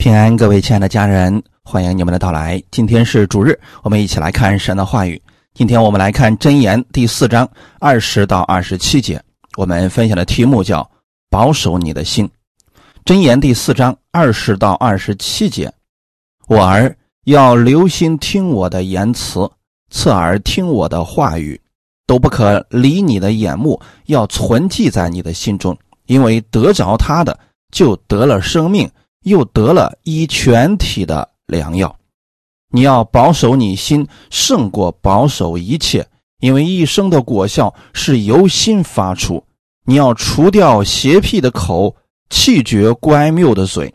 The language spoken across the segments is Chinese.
平安，各位亲爱的家人，欢迎你们的到来。今天是主日，我们一起来看神的话语。今天我们来看箴言第4章20到27节，我们分享的题目叫保守你的心。箴言第4章20到27节，我儿，要留心听我的言辞，侧耳听我的话语，都不可离你的眼目，要存记在你的心中，因为得着他的，就得了生命，又得了医全体的良药。你要保守你心，胜过保守一切，因为一生的果效是由心发出。你要除掉邪僻的口，弃绝乖谬的嘴。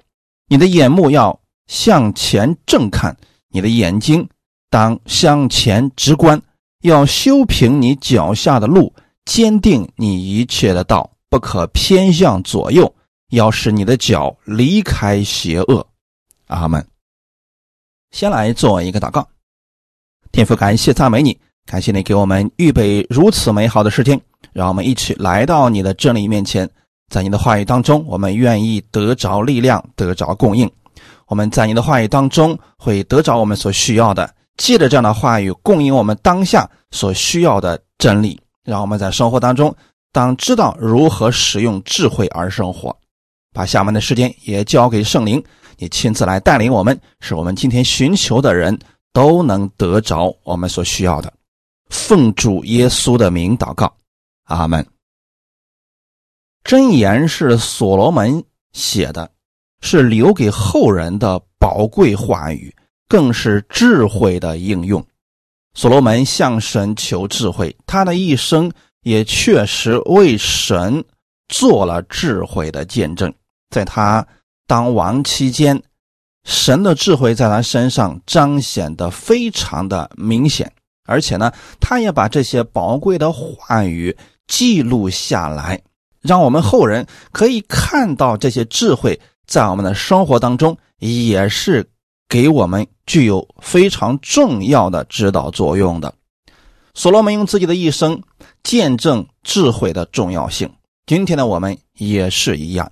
你的眼目要向前正看，你的眼睛当向前直观，要修平你脚下的路，坚定你一切的道，不可偏向左右，要使你的脚离开邪恶。阿们。先来做一个祷告。天父，感谢赞美你，感谢你给我们预备如此美好的时间，让我们一起来到你的真理面前，在你的话语当中，我们愿意得着力量，得着供应。我们在你的话语当中会得着我们所需要的，借着这样的话语供应我们当下所需要的真理，让我们在生活当中当知道如何使用智慧而生活。把下面的时间也交给圣灵，你亲自来带领我们，使我们今天寻求的人都能得着我们所需要的。奉主耶稣的名祷告，阿们。箴言是所罗门写的，是留给后人的宝贵话语，更是智慧的应用。所罗门向神求智慧，他的一生也确实为神做了智慧的见证。在他当王期间，神的智慧在他身上彰显得非常的明显，而且呢，他也把这些宝贵的话语记录下来，让我们后人可以看到这些智慧在我们的生活当中也是给我们具有非常重要的指导作用的。所罗门用自己的一生见证智慧的重要性，今天的我们也是一样，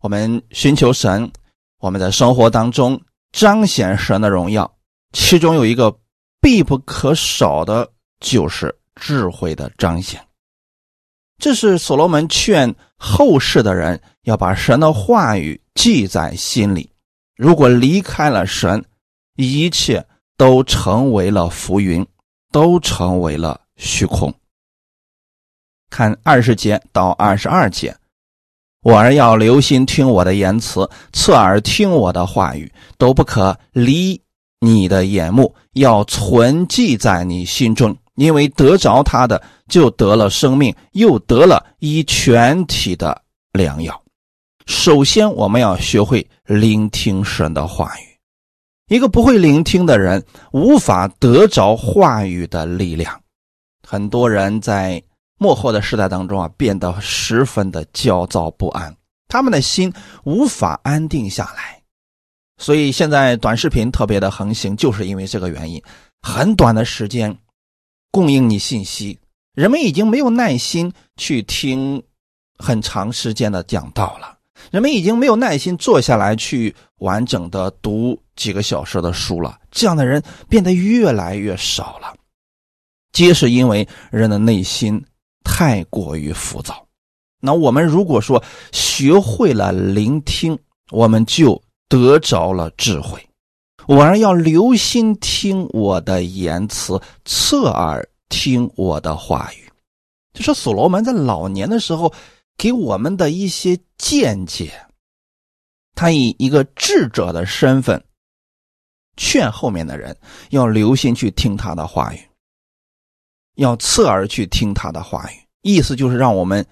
我们寻求神，我们在生活当中彰显神的荣耀，其中有一个必不可少的就是智慧的彰显。这是所罗门劝后世的人要把神的话语记在心里，如果离开了神，一切都成为了浮云，都成为了虚空。看20节到22节，我儿，要留心听我的言辞，侧耳听我的话语，都不可离你的眼目，要存记在你心中，因为得着他的，就得了生命，又得了医全体的良药。首先我们要学会聆听神的话语，一个不会聆听的人无法得着话语的力量。很多人在末后的时代当中变得十分的焦躁不安，他们的心无法安定下来，所以现在短视频特别的横行，就是因为这个原因。很短的时间供应你信息，人们已经没有耐心去听很长时间的讲道了，人们已经没有耐心坐下来去完整的读几个小时的书了，这样的人变得越来越少了，皆是因为人的内心太过于浮躁。那我们如果说学会了聆听，我们就得着了智慧。我儿，要留心听我的言辞，侧耳听我的话语，这是所罗门在老年的时候给我们的一些见解。他以一个智者的身份劝后面的人要留心去听他的话语，要侧耳去听他的话语，意思就是让我们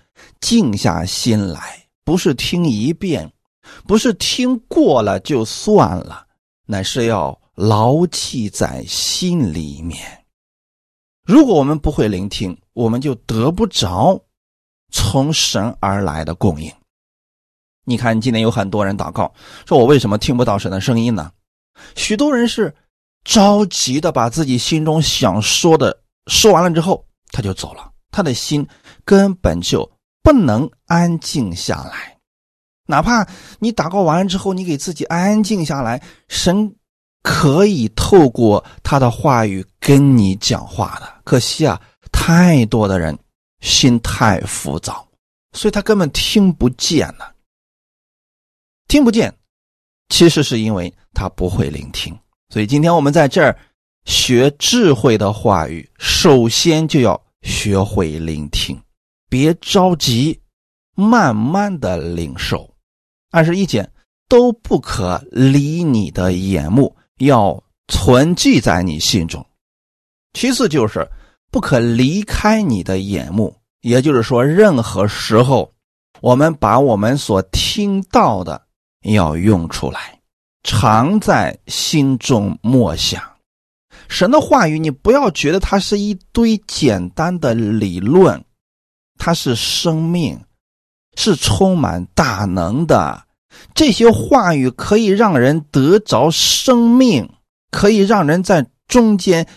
静下心来，不是听一遍，不是听过了就算了，乃是要牢记在心里面。如果我们不会聆听，我们就得不着从神而来的供应。你看今天有很多人祷告说，我为什么听不到神的声音呢？许多人是着急的把自己心中想说的说完了之后他就走了，他的心根本就不能安静下来。哪怕你祷告完了之后，你给自己安静下来，神可以透过他的话语跟你讲话的。可惜啊，太多的人心太浮躁，所以他根本听不见呢。听不见其实是因为他不会聆听。所以今天我们在这儿学智慧的话语，首先就要学会聆听，别着急，慢慢的领受。21节，都不可离你的眼目，要存记在你心中。其次就是不可离开你的眼目，也就是说任何时候我们把我们所听到的要用出来，常在心中默想。神的话语你不要觉得它是一堆简单的理论，它是生命，是充满大能的。这些话语可以让人得着生命，可以让人在中间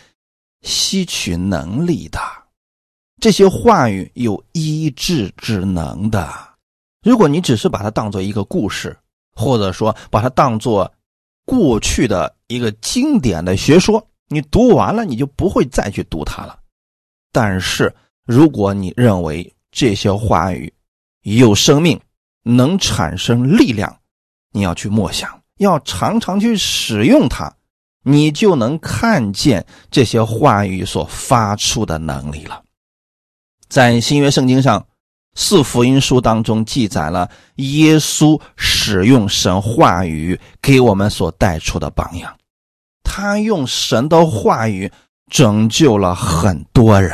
吸取能力的。这些话语有医治之能的。如果你只是把它当作一个故事，或者说把它当作过去的一个经典的学说，你读完了你就不会再去读它了。但是如果你认为这些话语有生命，能产生力量，你要去默想，要常常去使用它，你就能看见这些话语所发出的能力了。在新约圣经上，4福音书当中记载了耶稣使用神话语给我们所带出的榜样。他用神的话语拯救了很多人，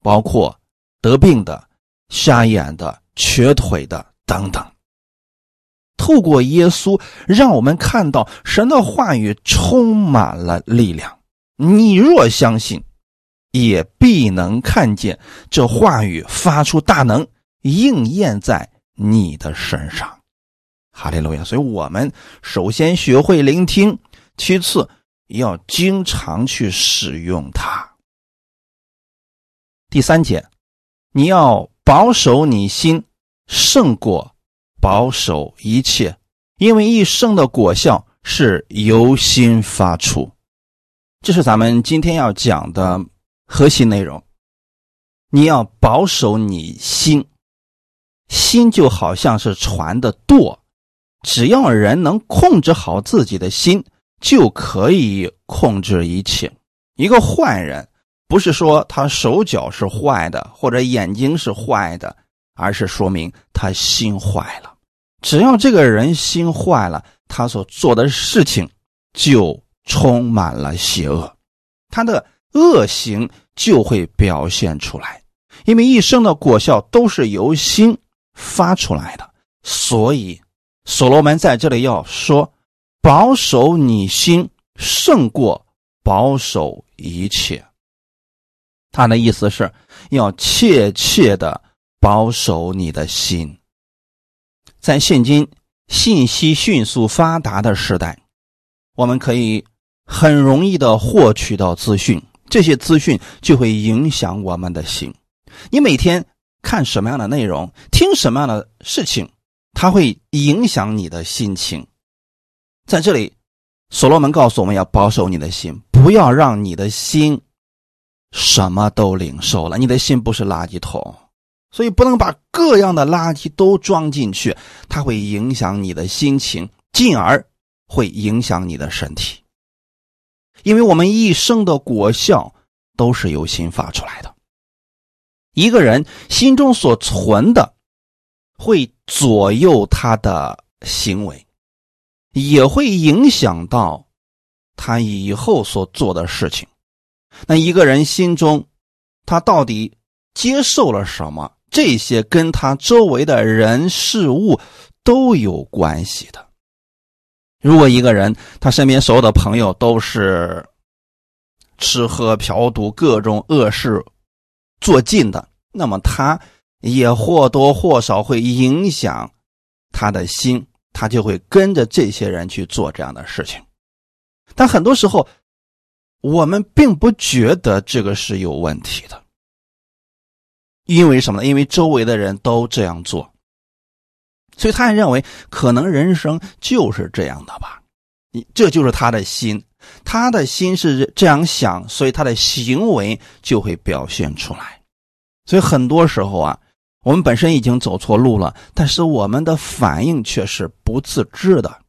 包括得病的、瞎眼的、瘸腿的等等。透过耶稣，让我们看到神的话语充满了力量。你若相信，也必能看见这话语发出大能，应验在你的身上。哈利路亚！所以我们首先学会聆听，其次要经常去使用它。第3节，你要保守你心，胜过保守一切，因为一生的果效是由心发出。这是咱们今天要讲的核心内容。你要保守你心，心就好像是船的舵，只要人能控制好自己的心，就可以控制一切。一个坏人不是说他手脚是坏的，或者眼睛是坏的，而是说明他心坏了。只要这个人心坏了，他所做的事情就充满了邪恶，他的恶行就会表现出来。因为一生的果效都是由心发出来的，所以所罗门在这里要说，保守你心胜过保守一切。他的意思是要切切的保守你的心。在现今信息迅速发达的时代，我们可以很容易的获取到资讯，这些资讯就会影响我们的心。你每天看什么样的内容，听什么样的事情，它会影响你的心情。在这里，所罗门告诉我们要保守你的心，不要让你的心什么都领受了。你的心不是垃圾桶，所以不能把各样的垃圾都装进去，它会影响你的心情，进而会影响你的身体。因为我们一生的果效都是由心发出来的。一个人心中所存的，会左右他的行为，也会影响到他以后所做的事情。那一个人心中，他到底接受了什么？这些跟他周围的人事物都有关系的。如果一个人他身边所有的朋友都是吃喝嫖赌各种恶事做尽的，那么他也或多或少会影响他的心，他就会跟着这些人去做这样的事情。但很多时候我们并不觉得这个是有问题的，因为什么呢？因为周围的人都这样做。所以他也认为可能人生就是这样的吧，这就是他的心，他的心是这样想，所以他的行为就会表现出来。所以很多时候啊，我们本身已经走错路了，但是我们的反应却是不自知的，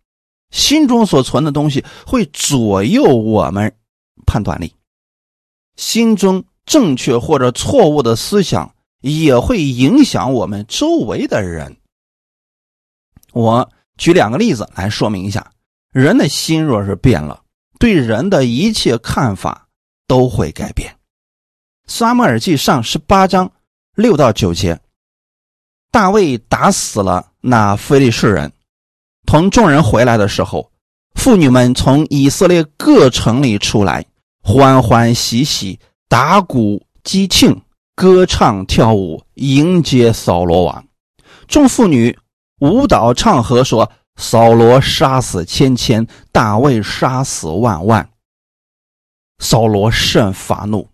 心中所存的东西会左右我们判断力，心中正确或者错误的思想也会影响我们周围的人。我举两个例子来说明一下，人的心若是变了，对人的一切看法都会改变。撒母耳记上18章6到9节，大卫打死了那非利士人，同众人回来的时候，妇女们从以色列各城里出来，欢欢喜喜，打鼓击庆，歌唱跳舞，迎接扫罗王。众妇女舞蹈唱和，说扫罗杀死千千，大卫杀死万万。扫罗甚发怒，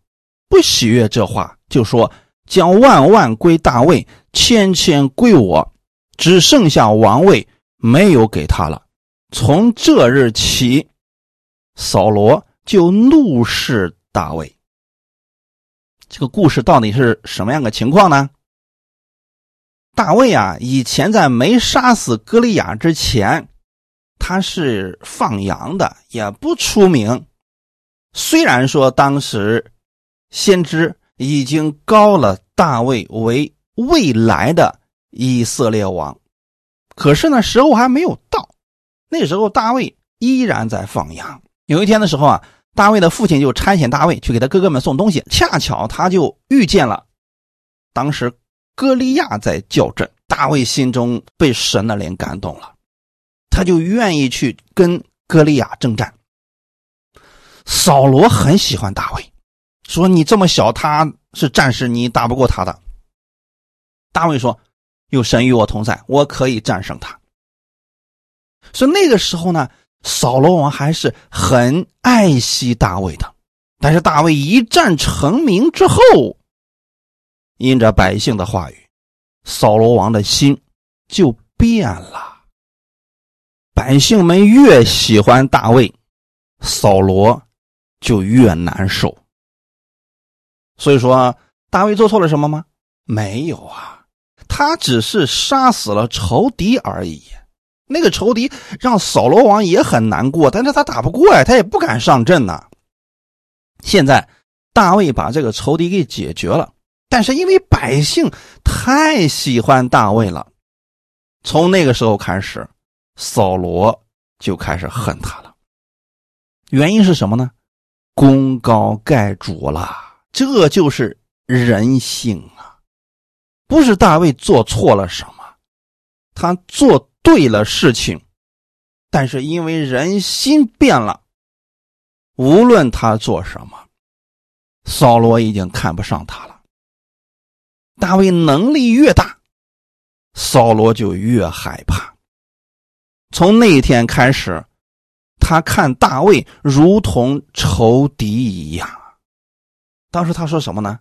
不喜悦这话，就说将万万归大卫，千千归我，只剩下王位没有给他了。从这日起，扫罗就怒视大卫。这个故事到底是什么样的情况呢？大卫啊，以前在没杀死歌利亚之前，他是放羊的，也不出名。虽然说当时先知已经膏了大卫为未来的以色列王，可是呢，时候还没有到，那时候大卫依然在放羊。有一天的时候啊，大卫的父亲就差遣大卫去给他哥哥们送东西，恰巧他就遇见了当时歌利亚在叫阵。大卫心中被神的灵感动了，他就愿意去跟歌利亚征战。扫罗很喜欢大卫，说你这么小，他是战士，你打不过他的。大卫说有神与我同在，我可以战胜他。所以那个时候呢，扫罗王还是很爱惜大卫的。但是大卫一战成名之后，因着百姓的话语，扫罗王的心就变了。百姓们越喜欢大卫，扫罗就越难受。所以说大卫做错了什么吗？没有啊，他只是杀死了仇敌而已。那个仇敌让扫罗王也很难过，但是他打不过呀，他也不敢上阵呐。现在大卫把这个仇敌给解决了，但是因为百姓太喜欢大卫了，从那个时候开始，扫罗就开始恨他了。原因是什么呢？功高盖主了，这就是人性啊！不是大卫做错了什么，他做对了事情，但是因为人心变了，无论他做什么，扫罗已经看不上他了。大卫能力越大，扫罗就越害怕。从那一天开始，他看大卫如同仇敌一样。当时他说什么呢？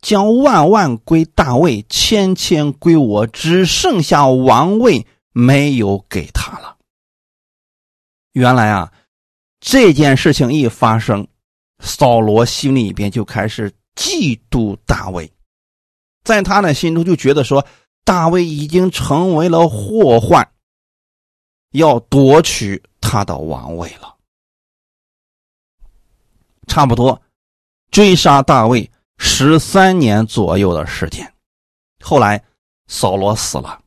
将万万归大卫，千千归我，只剩下王位没有给他了。原来啊，这件事情一发生，扫罗心里边就开始嫉妒大卫，在他的心中就觉得说，大卫已经成为了祸患，要夺取他的王位了。差不多追杀大卫13年左右的时间，后来扫罗死了，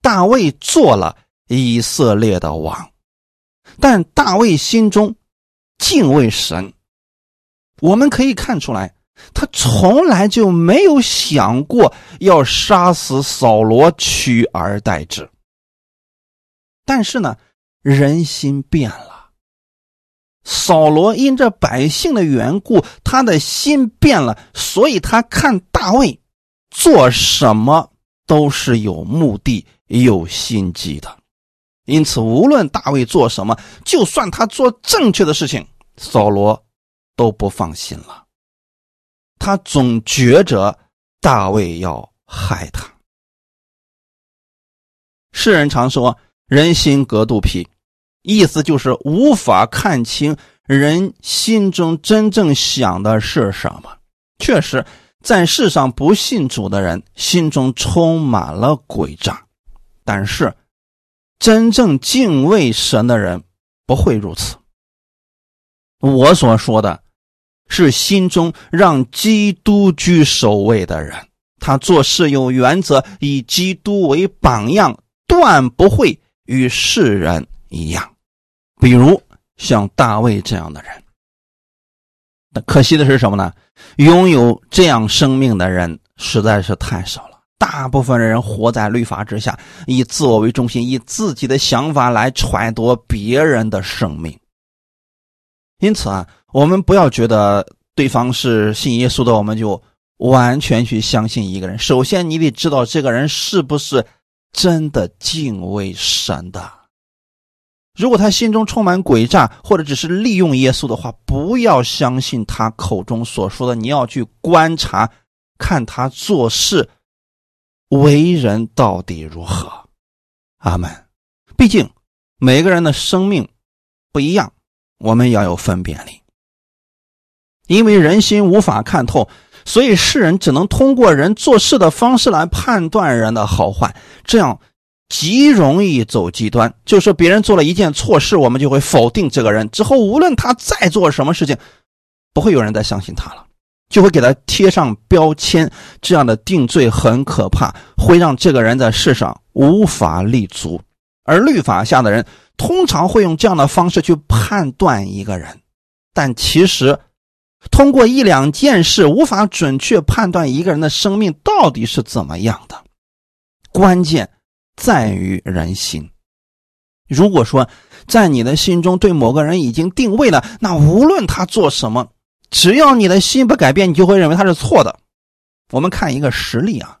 大卫做了以色列的王，但大卫心中敬畏神。我们可以看出来，他从来就没有想过要杀死扫罗取而代之。但是呢，人心变了。扫罗因着百姓的缘故，他的心变了，所以他看大卫做什么都是有目的、有心机的。因此无论大卫做什么，就算他做正确的事情，扫罗都不放心了，他总觉着大卫要害他。世人常说人心隔肚皮，意思就是无法看清人心中真正想的是什么。确实在世上不信主的人心中充满了诡诈，但是真正敬畏神的人不会如此。我所说的是心中让基督居首位的人，他做事有原则，以基督为榜样，断不会与世人一样，比如像大卫这样的人。可惜的是什么呢？拥有这样生命的人实在是太少了，大部分人活在律法之下，以自我为中心，以自己的想法来揣度别人的生命。因此啊，我们不要觉得对方是信耶稣的我们就完全去相信一个人，首先你得知道这个人是不是真的敬畏神的。如果他心中充满诡诈，或者只是利用耶稣的话，不要相信他口中所说的，你要去观察，看他做事为人到底如何。阿们。毕竟每个人的生命不一样，我们要有分辨力。因为人心无法看透，所以世人只能通过人做事的方式来判断人的好坏，这样极容易走极端，就是别人做了一件错事，我们就会否定这个人，之后无论他再做什么事情，不会有人再相信他了，就会给他贴上标签，这样的定罪很可怕，会让这个人在世上无法立足。而律法下的人通常会用这样的方式去判断一个人，但其实通过一两件事无法准确判断一个人的生命到底是怎么样的，关键在于人心。如果说在你的心中对某个人已经定位了，那无论他做什么，只要你的心不改变，你就会认为他是错的。我们看一个实例啊，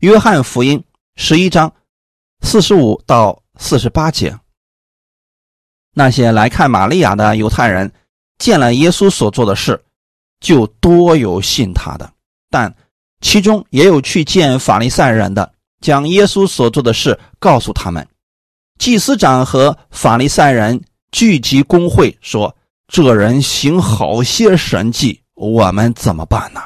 约翰福音11章45到48节，那些来看玛利亚的犹太人见了耶稣所做的事，就多有信他的，但其中也有去见法利赛人的，将耶稣所做的事告诉他们。祭司长和法利赛人聚集公会，说这人行好些神迹，我们怎么办呢？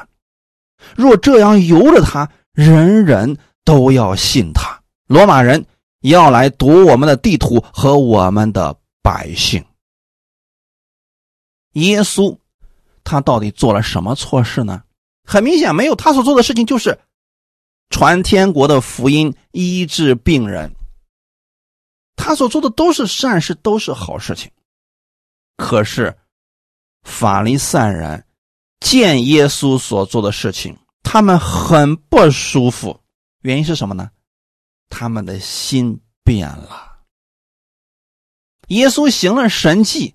若这样由着他，人人都要信他，罗马人也要来夺我们的地土和我们的百姓。耶稣他到底做了什么错事呢？很明显没有，他所做的事情就是传天国的福音，医治病人，他所做的都是善事，都是好事情。可是法利赛人见耶稣所做的事情，他们很不舒服，原因是什么呢？他们的心变了。耶稣行了神迹，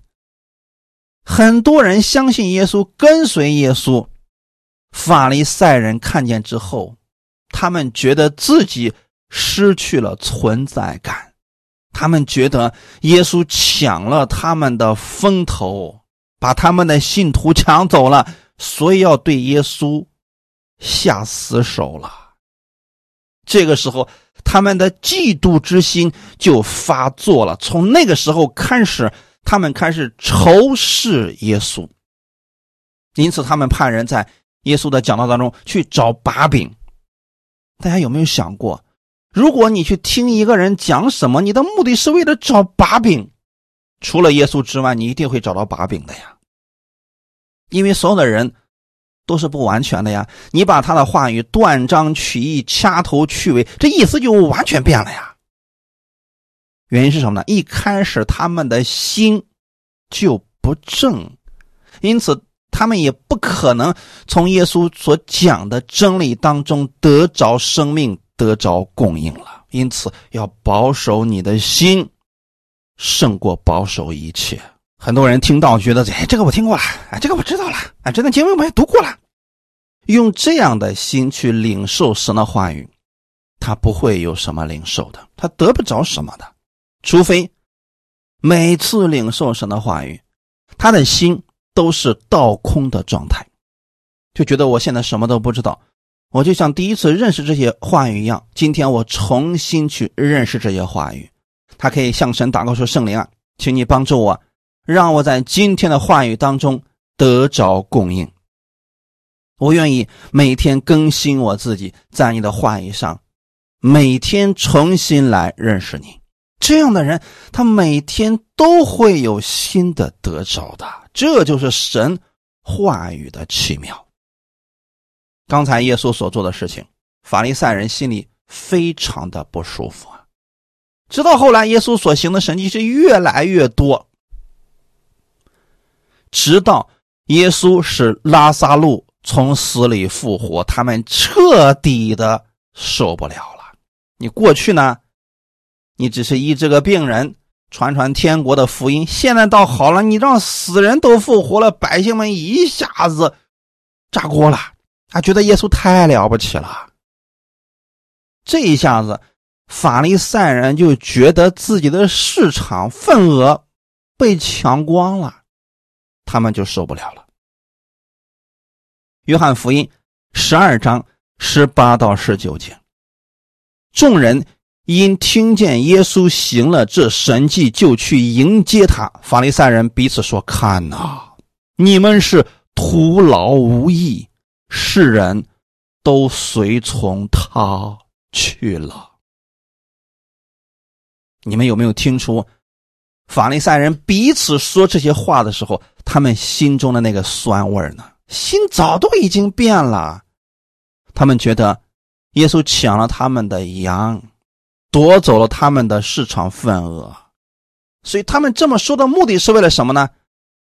很多人相信耶稣，跟随耶稣。法利赛人看见之后，他们觉得自己失去了存在感，他们觉得耶稣抢了他们的风头，把他们的信徒抢走了，所以要对耶稣下死手了。这个时候他们的嫉妒之心就发作了，从那个时候开始，他们开始仇视耶稣。因此他们派人在耶稣的讲道当中去找把柄。大家有没有想过，如果你去听一个人讲什么，你的目的是为了找把柄，除了耶稣之外，你一定会找到把柄的呀。因为所有的人都是不完全的呀，你把他的话语断章取义，掐头去尾，这意思就完全变了呀。原因是什么呢？一开始他们的心就不正，因此他们也不可能从耶稣所讲的真理当中得着生命，得着供应了。因此要保守你的心，胜过保守一切。很多人听到觉得，这个我听过了，这个我知道了，这段经文我也读过了。用这样的心去领受神的话语，他不会有什么领受的，他得不着什么的。除非每次领受神的话语，他的心都是倒空的状态，就觉得我现在什么都不知道，我就像第一次认识这些话语一样，今天我重新去认识这些话语。他可以向神祷告说，圣灵啊，请你帮助我，让我在今天的话语当中得着供应。我愿意每天更新我自己，在你的话语上每天重新来认识你。这样的人他每天都会有新的得着的，这就是神话语的奇妙。刚才耶稣所做的事情，法利赛人心里非常的不舒服啊。直到后来耶稣所行的神迹是越来越多，直到耶稣使拉撒路从死里复活，他们彻底的受不了了。你过去呢，你只是医这个病人，传天国的福音，现在倒好了，你让死人都复活了，百姓们一下子炸锅了，他觉得耶稣太了不起了。这一下子法利赛人就觉得自己的市场份额被抢光了，他们就受不了了。约翰福音12章18到19节，众人因听见耶稣行了这神迹，就去迎接他。法利赛人彼此说，看啊，你们是徒劳无益，世人都随从他去了。你们有没有听出法利赛人彼此说这些话的时候，他们心中的那个酸味呢？心早都已经变了，他们觉得耶稣抢了他们的羊，夺走了他们的市场份额。所以他们这么说的目的是为了什么呢？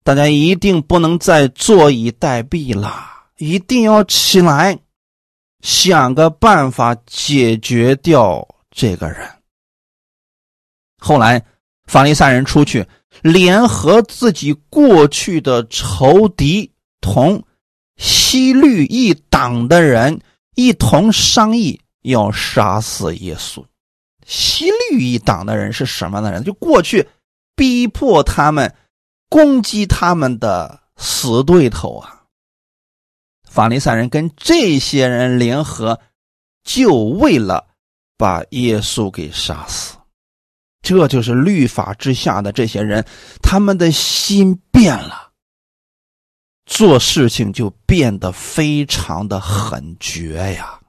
大家一定不能再坐以待毙了，一定要起来想个办法解决掉这个人。后来法利赛人出去，联合自己过去的仇敌同西律一党的人一同商议，要杀死耶稣。西律一党的人是什么样的人？就过去逼迫他们、攻击他们的死对头啊！法利赛人跟这些人联合，就为了把耶稣给杀死。这就是律法之下的这些人，他们的心变了，做事情就变得非常的狠绝呀。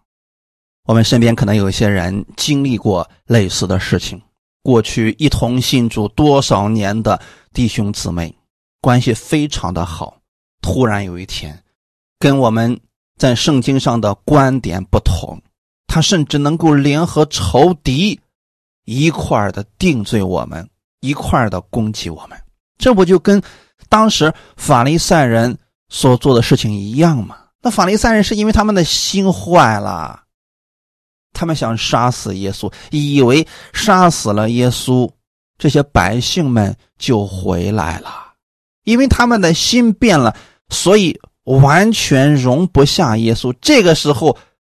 我们身边可能有一些人经历过类似的事情，过去一同信主多少年的弟兄姊妹，关系非常的好，突然有一天跟我们在圣经上的观点不同，他甚至能够联合仇敌一块的定罪我们，一块的攻击我们。这不就跟当时法利赛人所做的事情一样嘛？那法利赛人是因为他们的心坏了，他们想杀死耶稣，以为杀死了耶稣，这些百姓们就回来了。因为他们的心变了，所以完全容不下耶稣。这个时候，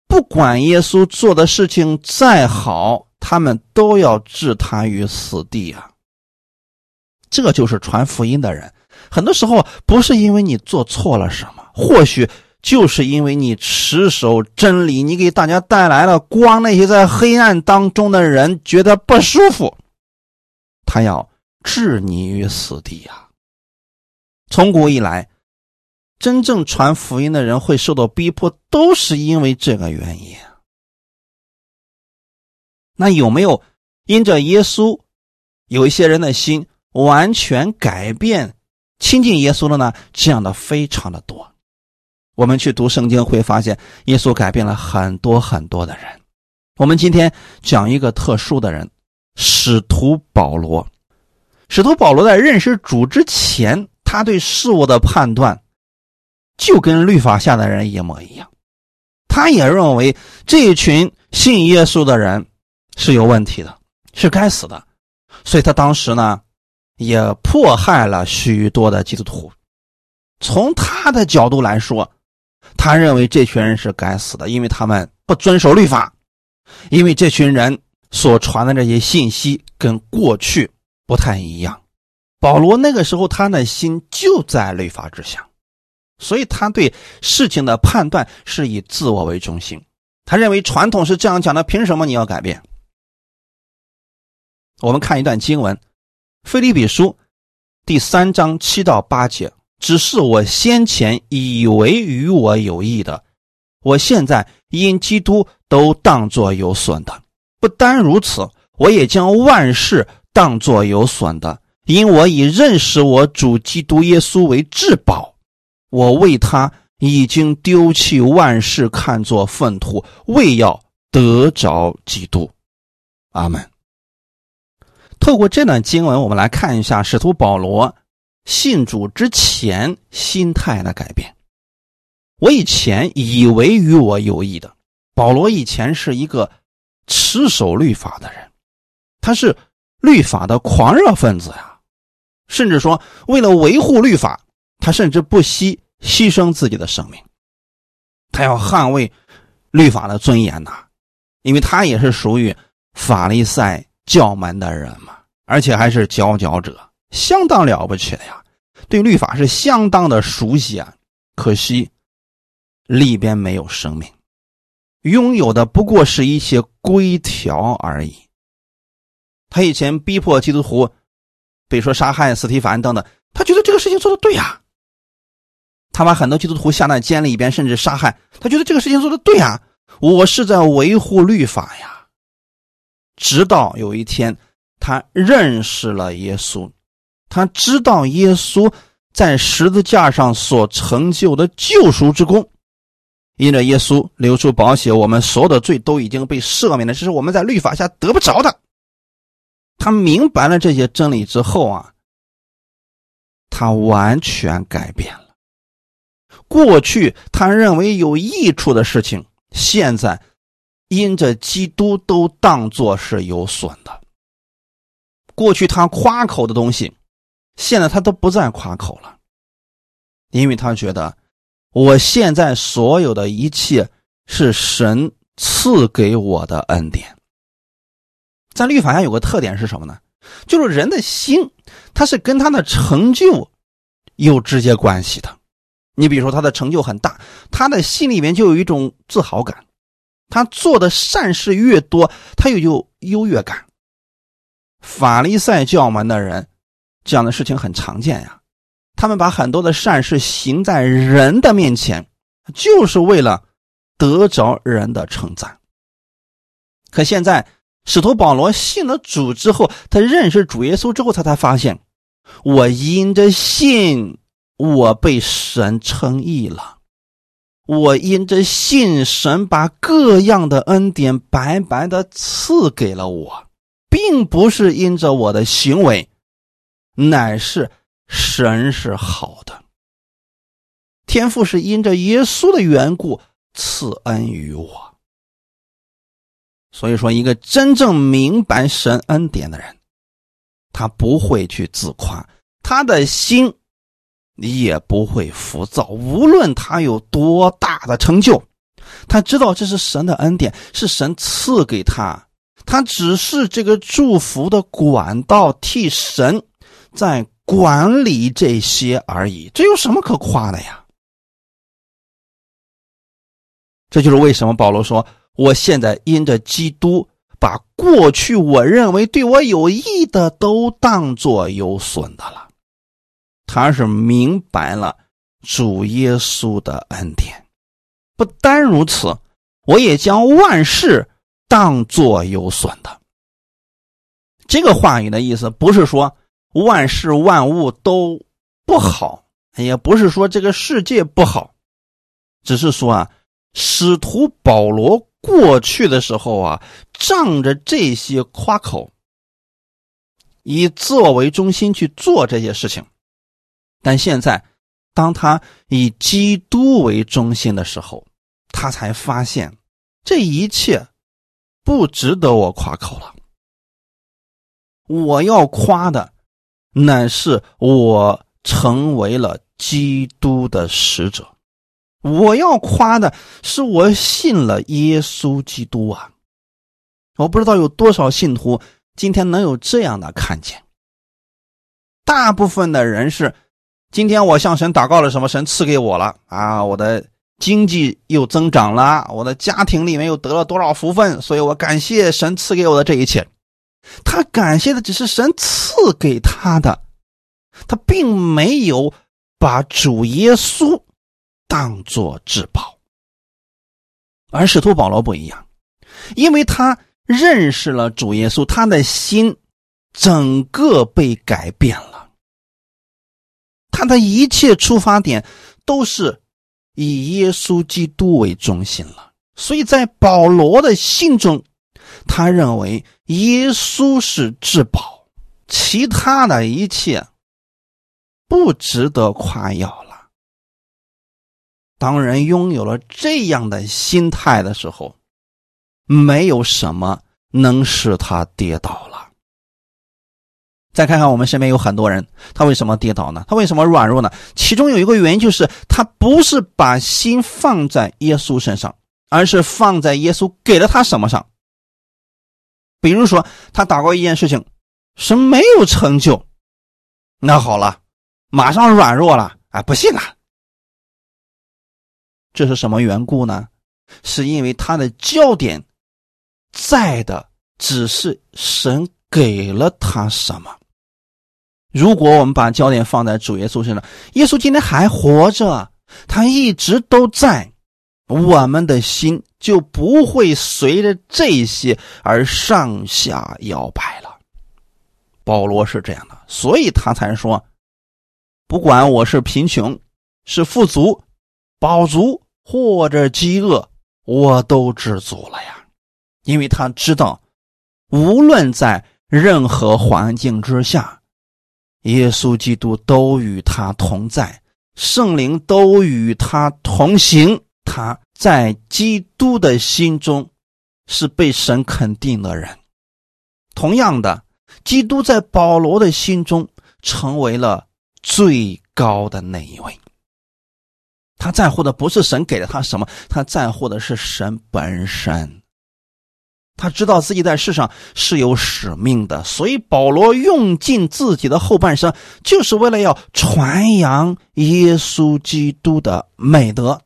不管耶稣做的事情再好，他们都要置他于死地啊！这就是传福音的人。很多时候不是因为你做错了什么，或许就是因为你持守真理，你给大家带来了光，那些在黑暗当中的人觉得不舒服，他要置你于死地啊！从古以来，真正传福音的人会受到逼迫，都是因为这个原因。那有没有因着耶稣，有一些人的心完全改变亲近耶稣了呢？这样的非常的多。我们去读圣经会发现，耶稣改变了很多很多的人。我们今天讲一个特殊的人，使徒保罗。使徒保罗在认识主之前，他对事物的判断就跟律法下的人一模一样。他也认为这群信耶稣的人是有问题的，是该死的。所以他当时呢也迫害了许多的基督徒。从他的角度来说，他认为这群人是该死的，因为他们不遵守律法，因为这群人所传的这些信息跟过去不太一样。保罗那个时候他的心就在律法之下，所以他对事情的判断是以自我为中心。他认为传统是这样讲的，凭什么你要改变？我们看一段经文，《腓立比书》第3章7到8节，只是我先前以为与我有益的，我现在因基督都当作有损的。不单如此，我也将万事当作有损的，因我以认识我主基督耶稣为至宝。我为他已经丢弃万事，看作粪土，为要得着基督。阿们。透过这段经文，我们来看一下使徒保罗信主之前心态的改变。我以前以为与我有益的，保罗以前是一个持守律法的人，他是律法的狂热分子呀，甚至说为了维护律法，他甚至不惜牺牲自己的生命，他要捍卫律法的尊严呐，因为他也是属于法利赛教门的人嘛，而且还是佼佼者，相当了不起的呀，对律法是相当的熟悉啊。可惜里边没有生命，拥有的不过是一些规条而已。他以前逼迫基督徒，比如说杀害司提反等等，他觉得这个事情做得对啊，他把很多基督徒下在监里边，甚至杀害，他觉得这个事情做得对啊，我是在维护律法呀。直到有一天他认识了耶稣，他知道耶稣在十字架上所成就的救赎之功，因着耶稣流出宝血，我们所有的罪都已经被赦免了，这是我们在律法下得不着的。他明白了这些真理之后啊，他完全改变了。过去他认为有益处的事情，现在因着基督都当作是有损的。过去他夸口的东西，现在他都不再夸口了，因为他觉得我现在所有的一切是神赐给我的恩典。在律法下有个特点是什么呢？就是人的心，它是跟他的成就有直接关系的。你比如说他的成就很大，他的心里面就有一种自豪感，他做的善事越多，他有优越感。法利赛教门的人，这样的事情很常见呀。他们把很多的善事行在人的面前，就是为了得着人的称赞。可现在使徒保罗信了主之后，他认识主耶稣之后，他才发现我因着信我被神称义了，我因着信神把各样的恩典白白的赐给了我，并不是因着我的行为，乃是神是好的，天父是因着耶稣的缘故赐恩于我。所以说一个真正明白神恩典的人，他不会去自夸，他的心也不会浮躁，无论他有多大的成就，他知道这是神的恩典，是神赐给他，他只是这个祝福的管道，替神在管理这些而已，这有什么可夸的呀？这就是为什么保罗说，我现在因着基督把过去我认为对我有益的都当作有损的了。他是明白了主耶稣的恩典。不单如此，我也将万事当作有损的。这个话语的意思不是说万事万物都不好，也不是说这个世界不好，只是说啊，使徒保罗过去的时候啊，仗着这些夸口，以自我为中心去做这些事情。但现在当他以基督为中心的时候，他才发现这一切不值得我夸口了，我要夸的乃是我成为了基督的使者，我要夸的是我信了耶稣基督啊！我不知道有多少信徒今天能有这样的看见。大部分的人是今天我向神祷告了什么，神赐给我了啊！我的经济又增长了，我的家庭里面又得了多少福分，所以我感谢神赐给我的这一切。他感谢的只是神赐给他的，他并没有把主耶稣当作至宝。而使徒保罗不一样，因为他认识了主耶稣，他的心整个被改变了。他的一切出发点都是以耶稣基督为中心了，所以在保罗的心中，他认为耶稣是至宝，其他的一切不值得夸耀了。当人拥有了这样的心态的时候，没有什么能使他跌倒了。再看看我们身边有很多人，他为什么跌倒呢？他为什么软弱呢？其中有一个原因就是他不是把心放在耶稣身上，而是放在耶稣给了他什么上。比如说他祷告一件事情，神没有成就，那好了，马上软弱了，不信了。这是什么缘故呢？是因为他的焦点在的只是神给了他什么。如果我们把焦点放在主耶稣身上，耶稣今天还活着，他一直都在，我们的心就不会随着这些而上下摇摆了。保罗是这样的，所以他才说，不管我是贫穷，是富足，饱足，或者饥饿，我都知足了呀。因为他知道，无论在任何环境之下，耶稣基督都与他同在，圣灵都与他同行，他在基督的心中是被神肯定的人。同样的，基督在保罗的心中成为了最高的那一位。他在乎的不是神给了他什么，他在乎的是神本身。他知道自己在世上是有使命的，所以保罗用尽自己的后半生，就是为了要传扬耶稣基督的美德。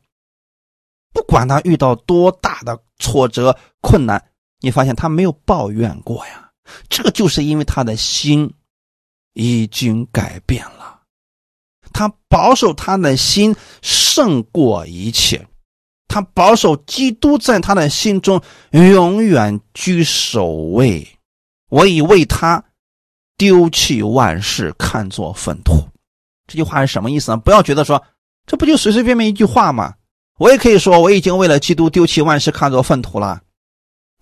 不管他遇到多大的挫折困难，你发现他没有抱怨过呀。这就是因为他的心已经改变了，他保守他的心胜过一切，他保守基督在他的心中永远居首位。我已为他丢弃万事，看作粪土。这句话是什么意思呢？不要觉得说这不就随随便便一句话吗？我也可以说我已经为了基督丢弃万事，看作粪土了。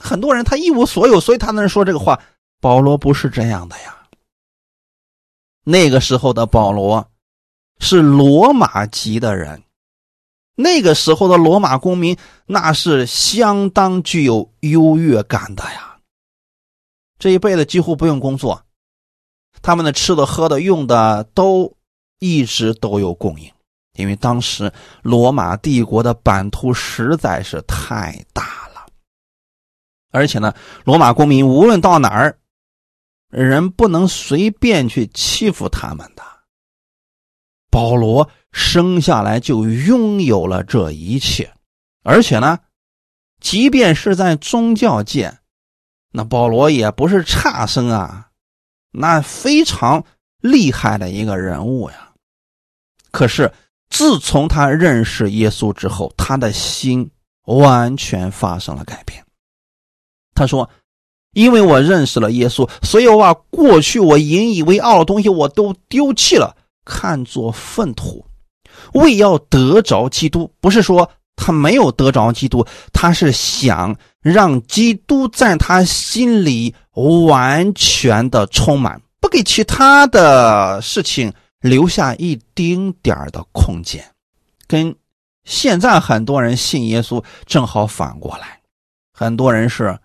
很多人他一无所有，所以他能说这个话。保罗不是这样的呀。那个时候的保罗是罗马籍的人，那个时候的罗马公民那是相当具有优越感的呀。这一辈子几乎不用工作，他们的吃的喝的用的都一直都有供应，因为当时罗马帝国的版图实在是太大了。而且呢，罗马公民无论到哪儿，人不能随便去欺负他们的。保罗生下来就拥有了这一切，而且呢，即便是在宗教界，那保罗也不是差生啊，那非常厉害的一个人物呀。可是自从他认识耶稣之后，他的心完全发生了改变。他说，因为我认识了耶稣，所以我把过去我引以为傲的东西我都丢弃了，看作粪土，为要得着基督。不是说他没有得着基督，他是想让基督在他心里完全的充满，不给其他的事情留下一丁点的空间。跟现在很多人信耶稣正好反过来，很多人是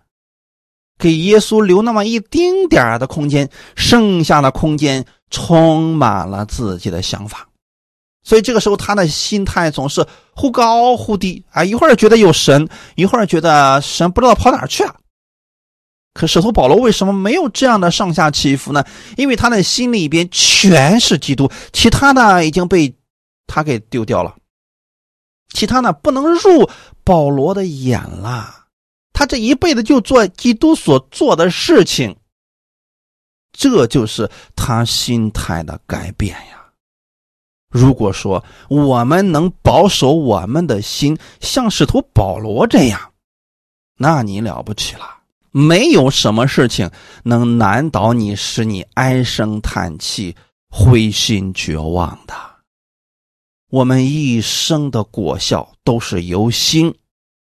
给耶稣留那么一丁点的空间，剩下的空间充满了自己的想法。所以这个时候他的心态总是忽高忽低，一会儿觉得有神，一会儿觉得神不知道跑哪去了。可使徒保罗为什么没有这样的上下起伏呢？因为他的心里边全是基督，其他的已经被他给丢掉了，其他呢不能入保罗的眼了。他这一辈子就做基督所做的事情，这就是他心态的改变呀。如果说我们能保守我们的心，像使徒保罗这样，那你了不起了。没有什么事情能难倒你，使你唉声叹气、灰心绝望的。我们一生的果效都是由心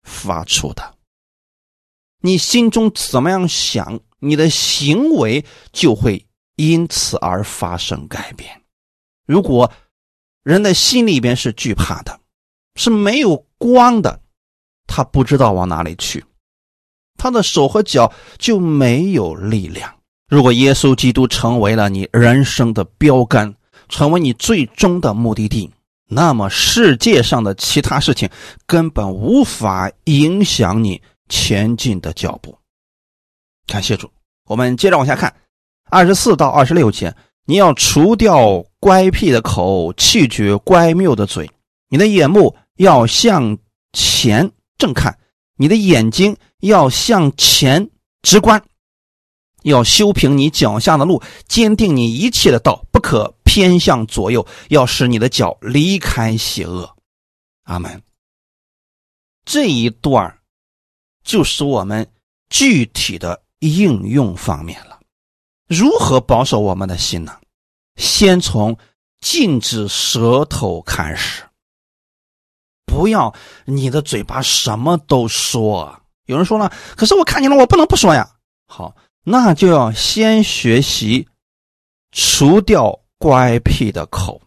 发出的。你心中怎么样想，你的行为就会因此而发生改变。如果人的心里边是惧怕的，是没有光的，他不知道往哪里去，他的手和脚就没有力量。如果耶稣基督成为了你人生的标杆，成为你最终的目的地，那么世界上的其他事情根本无法影响你前进的脚步。感谢主，我们接着往下看，24到26节，你要除掉乖僻的口，弃绝乖谬的嘴，你的眼目要向前正看，你的眼睛要向前直观，要修平你脚下的路，坚定你一切的道，不可偏向左右，要使你的脚离开邪恶。阿们。这一段就是我们具体的应用方面了。如何保守我们的心呢？先从禁止舌头开始。不要你的嘴巴什么都说。有人说了，可是我看见了，我不能不说呀。好，那就要先学习除掉乖僻的口，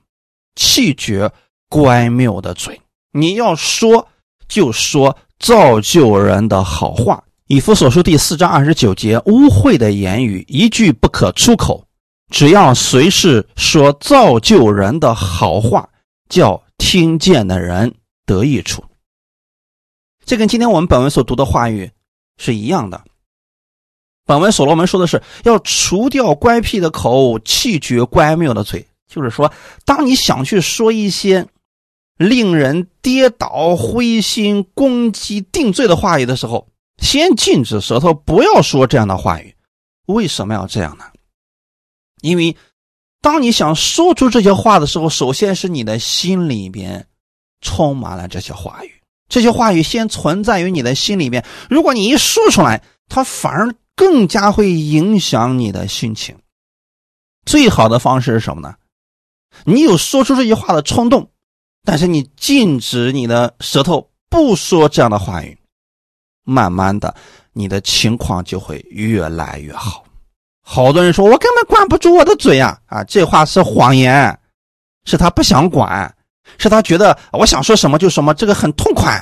弃绝乖谬的嘴。你要说就说造就人的好话。以弗所书第4章29节，污秽的言语一句不可出口，只要随时说造就人的好话，叫听见的人得益处。这跟今天我们本文所读的话语是一样的。本文所罗门说的是要除掉乖僻的口，弃绝乖谬的嘴，就是说当你想去说一些令人跌倒、灰心、攻击、定罪的话语的时候，先禁止舌头，不要说这样的话语。为什么要这样呢？因为当你想说出这些话的时候，首先是你的心里边充满了这些话语，这些话语先存在于你的心里面。如果你一说出来，它反而更加会影响你的心情。最好的方式是什么呢？你有说出这些话的冲动，但是你禁止你的舌头，不说这样的话语，慢慢的你的情况就会越来越好。好多人说我根本管不住我的嘴啊，这话是谎言，是他不想管，是他觉得我想说什么就什么，这个很痛快。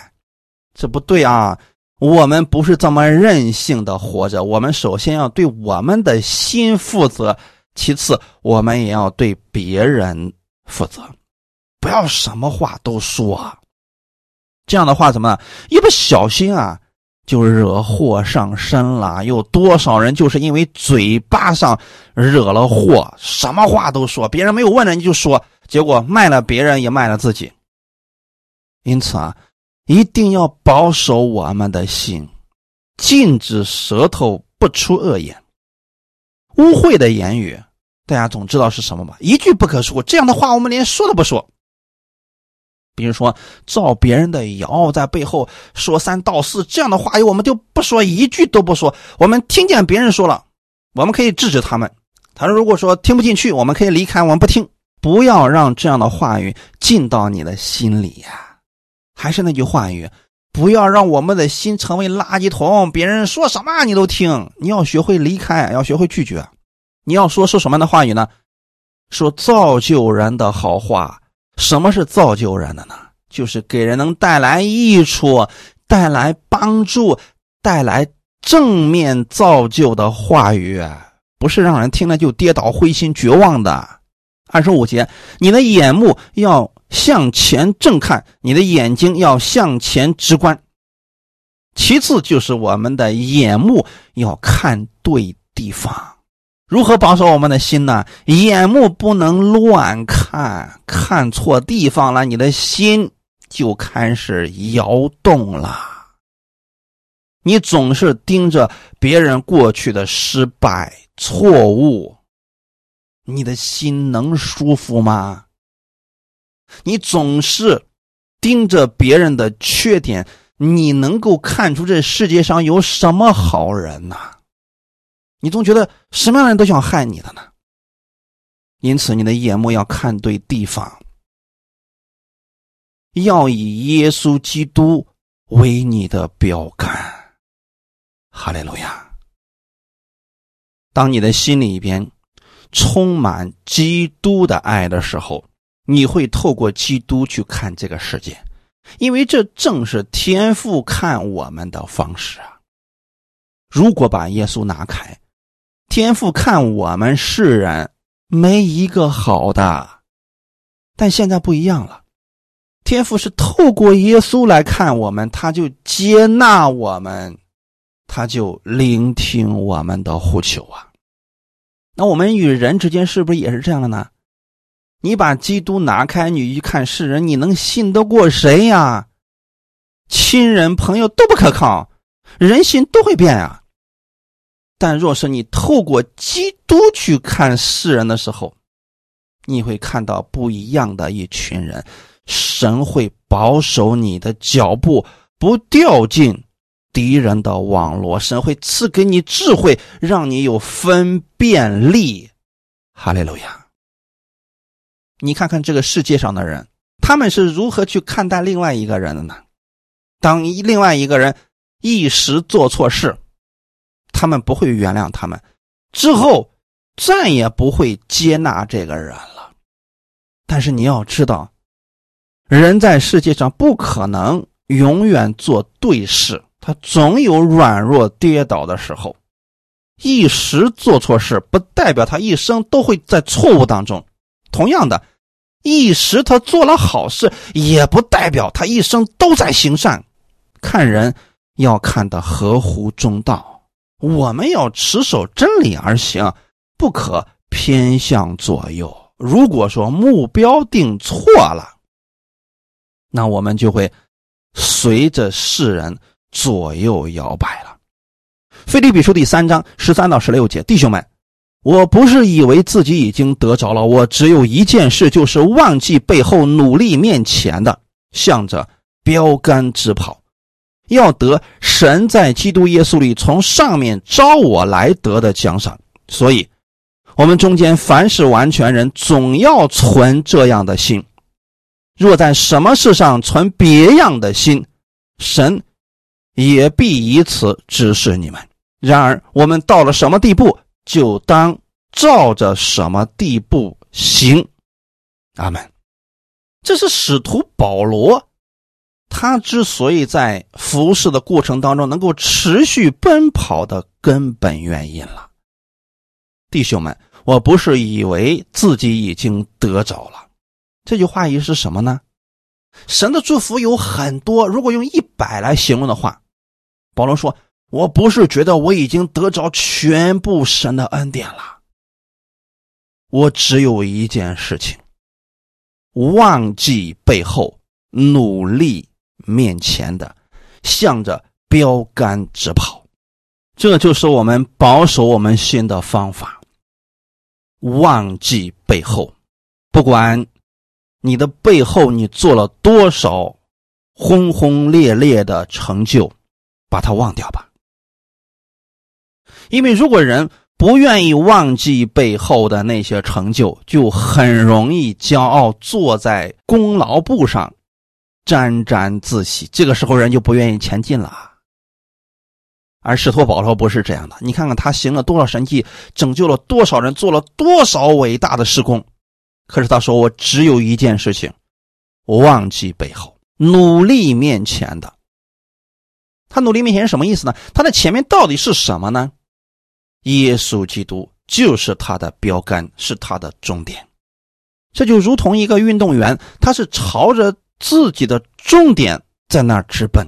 这不对啊，我们不是这么任性的活着。我们首先要对我们的心负责，其次我们也要对别人负责。不要什么话都说啊，这样的话怎么呢？一不小心啊就惹祸上身了。有多少人就是因为嘴巴上惹了祸，什么话都说，别人没有问人就说，结果卖了别人也卖了自己。因此啊，一定要保守我们的心，禁止舌头不出恶言。污秽的言语大家总知道是什么吧？一句不可说，这样的话我们连说都不说。比如说造别人的谣，在背后说三道四，这样的话语我们就不说，一句都不说。我们听见别人说了，我们可以制止他们，他如果说听不进去，我们可以离开，我们不听。不要让这样的话语进到你的心里呀。还是那句话语，不要让我们的心成为垃圾桶，别人说什么你都听。你要学会离开，要学会拒绝。你要说什么样的话语呢？说造就人的好话。什么是造就人的呢？就是给人能带来益处，带来帮助，带来正面造就的话语，不是让人听了就跌倒、灰心、绝望的。25节，你的眼目要向前正看，你的眼睛要向前直观，其次就是我们的眼目要看对地方。如何保守我们的心呢？眼目不能乱看，看错地方了，你的心就开始摇动了。你总是盯着别人过去的失败、错误，你的心能舒服吗？你总是盯着别人的缺点，你能够看出这世界上有什么好人呢？你总觉得什么样的人都想害你的呢？因此你的眼目要看对地方，要以耶稣基督为你的标杆。哈利路亚！当你的心里边充满基督的爱的时候，你会透过基督去看这个世界，因为这正是天父看我们的方式啊。如果把耶稣拿开，天父看我们世人没一个好的。但现在不一样了，天父是透过耶稣来看我们，他就接纳我们，他就聆听我们的呼求啊。那我们与人之间是不是也是这样的呢？你把基督拿开，你一看世人，你能信得过谁呀？亲人朋友都不可靠，人心都会变啊。但若是你透过基督去看世人的时候，你会看到不一样的一群人。神会保守你的脚步，不掉进敌人的网络，神会赐给你智慧，让你有分辨力。哈利路亚！你看看这个世界上的人，他们是如何去看待另外一个人的呢？当另外一个人一时做错事，他们不会原谅他们，之后再也不会接纳这个人了。但是你要知道，人在世界上不可能永远做对事，他总有软弱跌倒的时候。一时做错事不代表他一生都会在错误当中，同样的，一时他做了好事，也不代表他一生都在行善。看人要看得合乎中道，我们要持守真理而行，不可偏向左右。如果说目标定错了，那我们就会随着世人左右摇摆了。腓立比书第3章13到16节，弟兄们，我不是以为自己已经得着了，我只有一件事，就是忘记背后，努力面前的，向着标杆直跑，要得神在基督耶稣里从上面召我来得的奖赏。所以我们中间凡是完全人，总要存这样的心。若在什么事上存别样的心，神也必以此指示你们。然而我们到了什么地步，就当照着什么地步行。阿们。这是使徒保罗，他之所以在服侍的过程当中能够持续奔跑的根本原因了。弟兄们，我不是以为自己已经得着了。这句话意思是什么呢？神的祝福有很多，如果用100来形容的话，保罗说，我不是觉得我已经得着全部神的恩典了，我只有一件事情，忘记背后，努力面前的，向着标杆直跑。这就是我们保守我们心的方法，忘记背后。不管你的背后你做了多少轰轰烈烈的成就，把它忘掉吧。因为如果人不愿意忘记背后的那些成就，就很容易骄傲，坐在功劳簿上沾沾自喜，这个时候人就不愿意前进了。而使徒保罗不是这样的，你看看他行了多少神迹，拯救了多少人，做了多少伟大的事工，可是他说，我只有一件事情，我忘记背后，努力面前的。他努力面前是什么意思呢？他的前面到底是什么呢？耶稣基督就是他的标杆，是他的终点。这就如同一个运动员，他是朝着自己的终点在那儿直奔。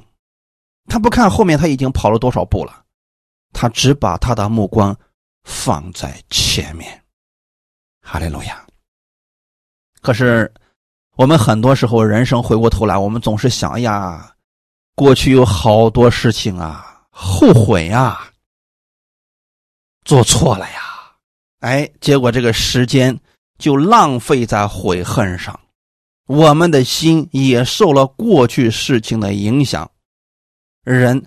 他不看后面他已经跑了多少步了，他只把他的目光放在前面。哈利路亚。可是我们很多时候人生回过头来，我们总是想，哎呀，过去有好多事情啊，后悔啊，做错了呀，哎，结果这个时间就浪费在悔恨上，我们的心也受了过去事情的影响，人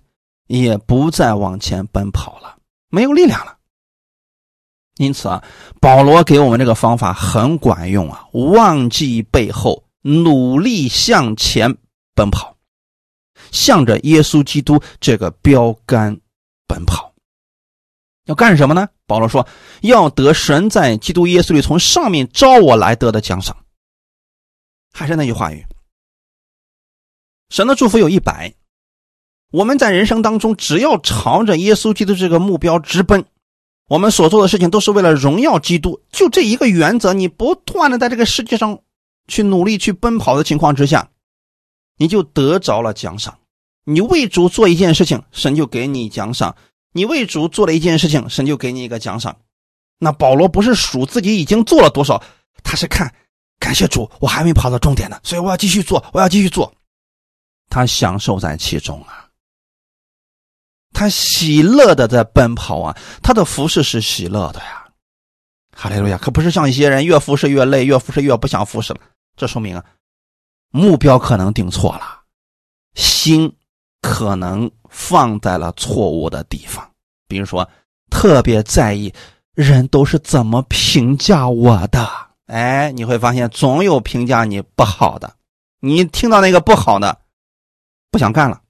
也不再往前奔跑了，没有力量了。因此啊，保罗给我们这个方法很管用啊，忘记背后，努力向前奔跑，向着耶稣基督这个标杆奔跑。要干什么呢？保罗说，要得神在基督耶稣里从上面召我来得的奖赏。还是那句话语，神的祝福有100，我们在人生当中只要朝着耶稣基督这个目标直奔，我们所做的事情都是为了荣耀基督，就这一个原则，你不断的在这个世界上去努力去奔跑的情况之下，你就得着了奖赏。你为主做一件事情，神就给你奖赏，你为主做了一件事情，神就给你一个奖赏。那保罗不是数自己已经做了多少，他是看，感谢主，我还没跑到终点呢，所以我要继续做，我要继续做。他享受在其中啊，他喜乐的在奔跑啊，他的服事是喜乐的呀。哈利路亚！可不是像一些人越服事越累，越服事越不想服事了。这说明啊，目标可能定错了，心可能放在了错误的地方，比如说特别在意人都是怎么评价我的，哎，你会发现总有评价你不好的，你听到那个不好的，不想干了，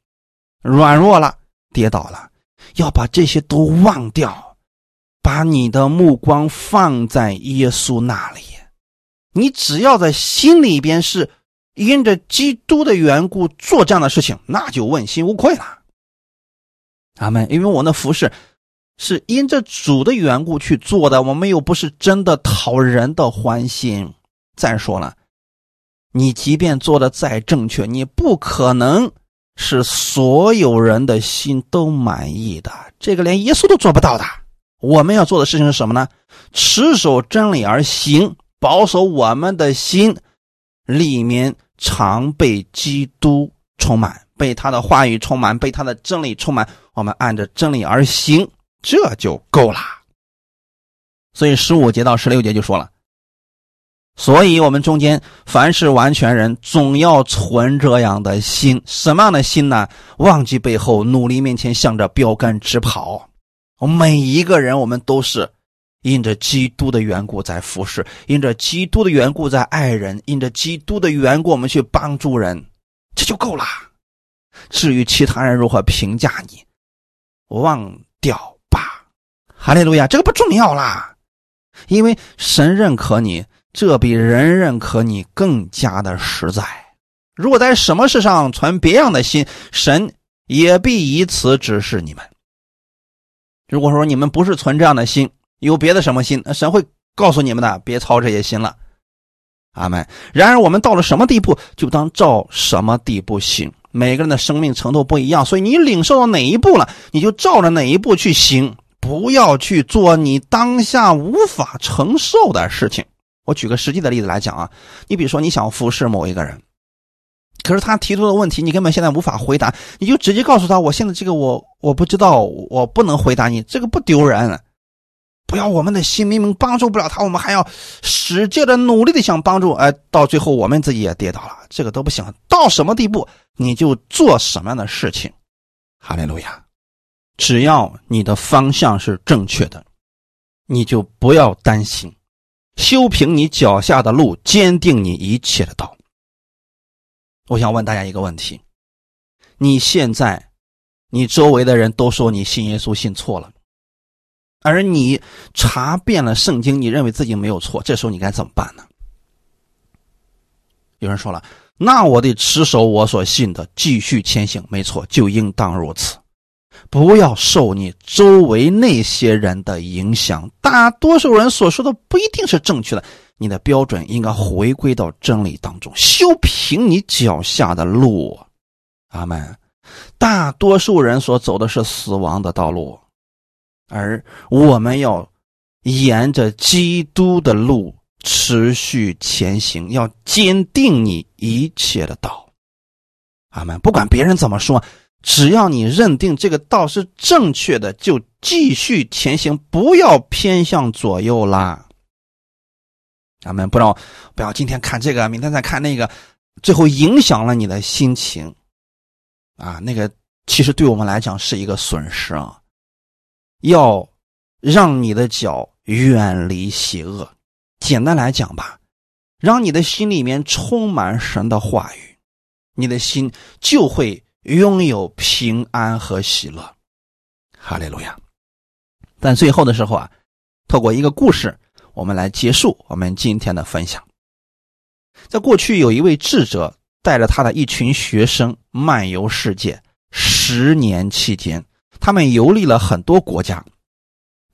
软弱了，跌倒了，要把这些都忘掉，把你的目光放在耶稣那里。你只要在心里边是因着基督的缘故做这样的事情，那就问心无愧了。阿们。因为我的服事是因着主的缘故去做的，我们又不是真的讨人的欢心。再说了，你即便做的再正确，你不可能是所有人的心都满意的，这个连耶稣都做不到的。我们要做的事情是什么呢？持守真理而行，保守我们的心里面常被基督充满，被他的话语充满，被他的真理充满，我们按着真理而行，这就够了。所以15节到16节就说了，所以我们中间凡是完全人，总要存这样的心。什么样的心呢？忘记背后，努力面前，向着标杆直跑。每一个人我们都是因着基督的缘故在服侍，因着基督的缘故在爱人，因着基督的缘故我们去帮助人，这就够了。至于其他人如何评价你，忘掉吧。哈利路亚！这个不重要啦，因为神认可你，这比人认可你更加的实在。如果在什么事上存别样的心，神也必以此指示你们。如果说你们不是存这样的心，有别的什么心，神会告诉你们的，别操这些心了。阿们。然而我们到了什么地步，就当照什么地步行。每个人的生命程度不一样，所以你领受到哪一步了，你就照着哪一步去行，不要去做你当下无法承受的事情。我举个实际的例子来讲啊，你比如说你想服侍某一个人，可是他提出的问题你根本现在无法回答，你就直接告诉他，我现在这个我不知道，我不能回答你，这个不丢人。不要我们的心明明帮助不了他，我们还要使劲的努力的想帮助，到最后我们自己也跌倒了，这个都不行。到什么地步你就做什么样的事情。哈利路亚！只要你的方向是正确的，你就不要担心，修平你脚下的路，坚定你一切的道。我想问大家一个问题，你现在你周围的人都说你信耶稣信错了，而你查遍了圣经，你认为自己没有错，这时候你该怎么办呢？有人说了，那我得持守我所信的，继续前行。没错，就应当如此。不要受你周围那些人的影响，大多数人所说的不一定是正确的，你的标准应该回归到真理当中，修平你脚下的路。阿们。大多数人所走的是死亡的道路，而我们要沿着基督的路持续前行，要坚定你一切的道。阿们。不管别人怎么说，只要你认定这个道是正确的，就继续前行，不要偏向左右啦。阿们。不要今天看这个，明天再看那个，最后影响了你的心情啊，那个其实对我们来讲是一个损失啊。要让你的脚远离邪恶，简单来讲吧，让你的心里面充满神的话语，你的心就会拥有平安和喜乐。哈利路亚。但最后的时候啊，透过一个故事，我们来结束我们今天的分享。在过去有一位智者带着他的一群学生漫游世界10年期间，他们游历了很多国家，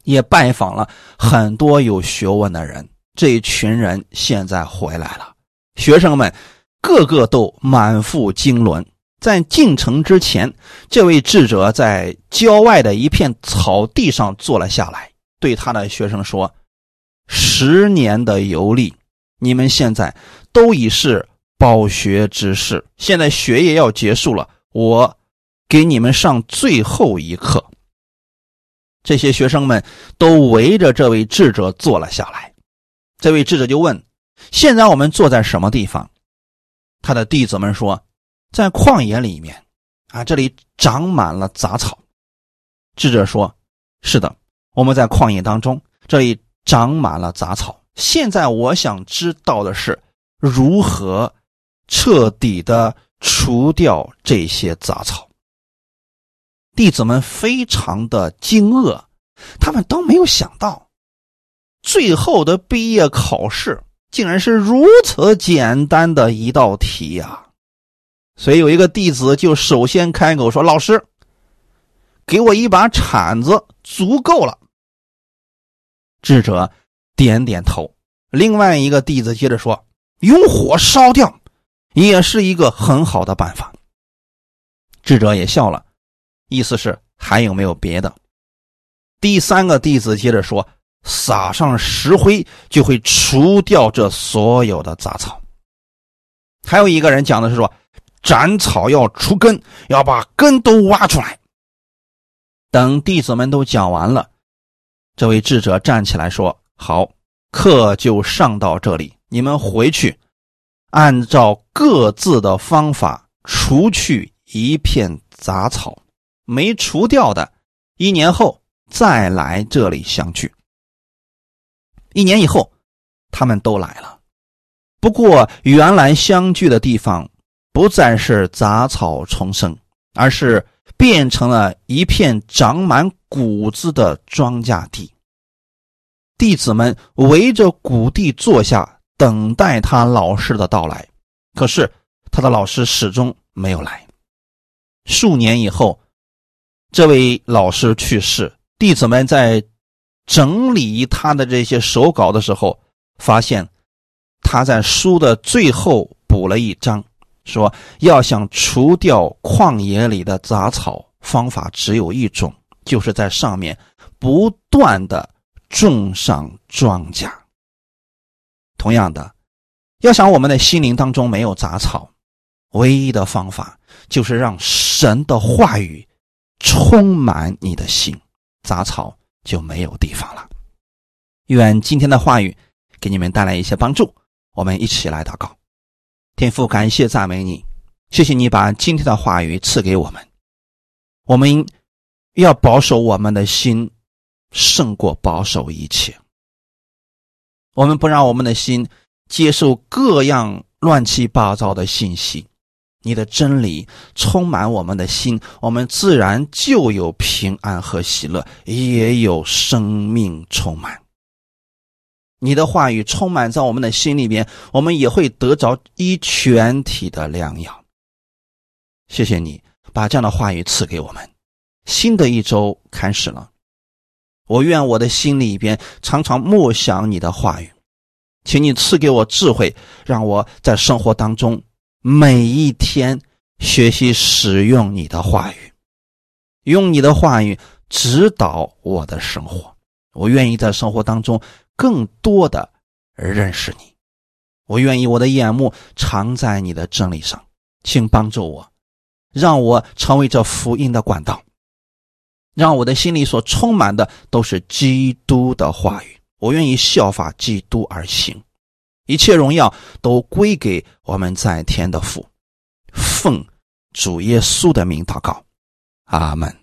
也拜访了很多有学问的人。这一群人现在回来了，学生们个个都满腹经纶。在进城之前，这位智者在郊外的一片草地上坐了下来，对他的学生说：10年的游历，你们现在都已是饱学之士，现在学业要结束了，我给你们上最后一课。这些学生们都围着这位智者坐了下来。这位智者就问：现在我们坐在什么地方？他的弟子们说：在旷野里面啊，这里长满了杂草。智者说：是的，我们在旷野当中，这里长满了杂草。现在我想知道的是，如何彻底的除掉这些杂草。弟子们非常的惊愕，他们都没有想到，最后的毕业考试竟然是如此简单的一道题啊。所以有一个弟子就首先开口说：老师，给我一把铲子足够了。智者点点头。另外一个弟子接着说：用火烧掉也是一个很好的办法。智者也笑了，意思是还有没有别的。第三个弟子接着说：撒上石灰就会除掉这所有的杂草。还有一个人讲的是说：斩草要除根，要把根都挖出来。等弟子们都讲完了，这位智者站起来说：好，课就上到这里，你们回去按照各自的方法除去一片杂草，没除掉的1年后再来这里相聚。1年以后他们都来了，不过原来相聚的地方不再是杂草丛生，而是变成了一片长满谷子的庄稼地。弟子们围着谷地坐下，等待他老师的到来。可是他的老师始终没有来。数年以后，这位老师去世，弟子们在整理他的这些手稿的时候，发现他在书的最后补了一章，说要想除掉旷野里的杂草，方法只有一种，就是在上面不断的种上庄稼。同样的，要想我们的心灵当中没有杂草，唯一的方法就是让神的话语充满你的心，杂草就没有地方了。愿今天的话语给你们带来一些帮助，我们一起来祷告。天父，感谢赞美你，谢谢你把今天的话语赐给我们，我们要保守我们的心胜过保守一切，我们不让我们的心接受各样乱七八糟的信息。你的真理充满我们的心，我们自然就有平安和喜乐，也有生命充满。你的话语充满在我们的心里边，我们也会得着一全体的良药。谢谢你把这样的话语赐给我们。新的一周开始了，我愿我的心里边常常默想你的话语，请你赐给我智慧，让我在生活当中每一天学习使用你的话语，用你的话语指导我的生活。我愿意在生活当中更多的认识你，我愿意我的眼目常在你的真理上。请帮助我，让我成为这福音的管道，让我的心里所充满的都是基督的话语。我愿意效法基督而行，一切荣耀都归给我们在天的父。奉主耶稣的名祷告，阿们。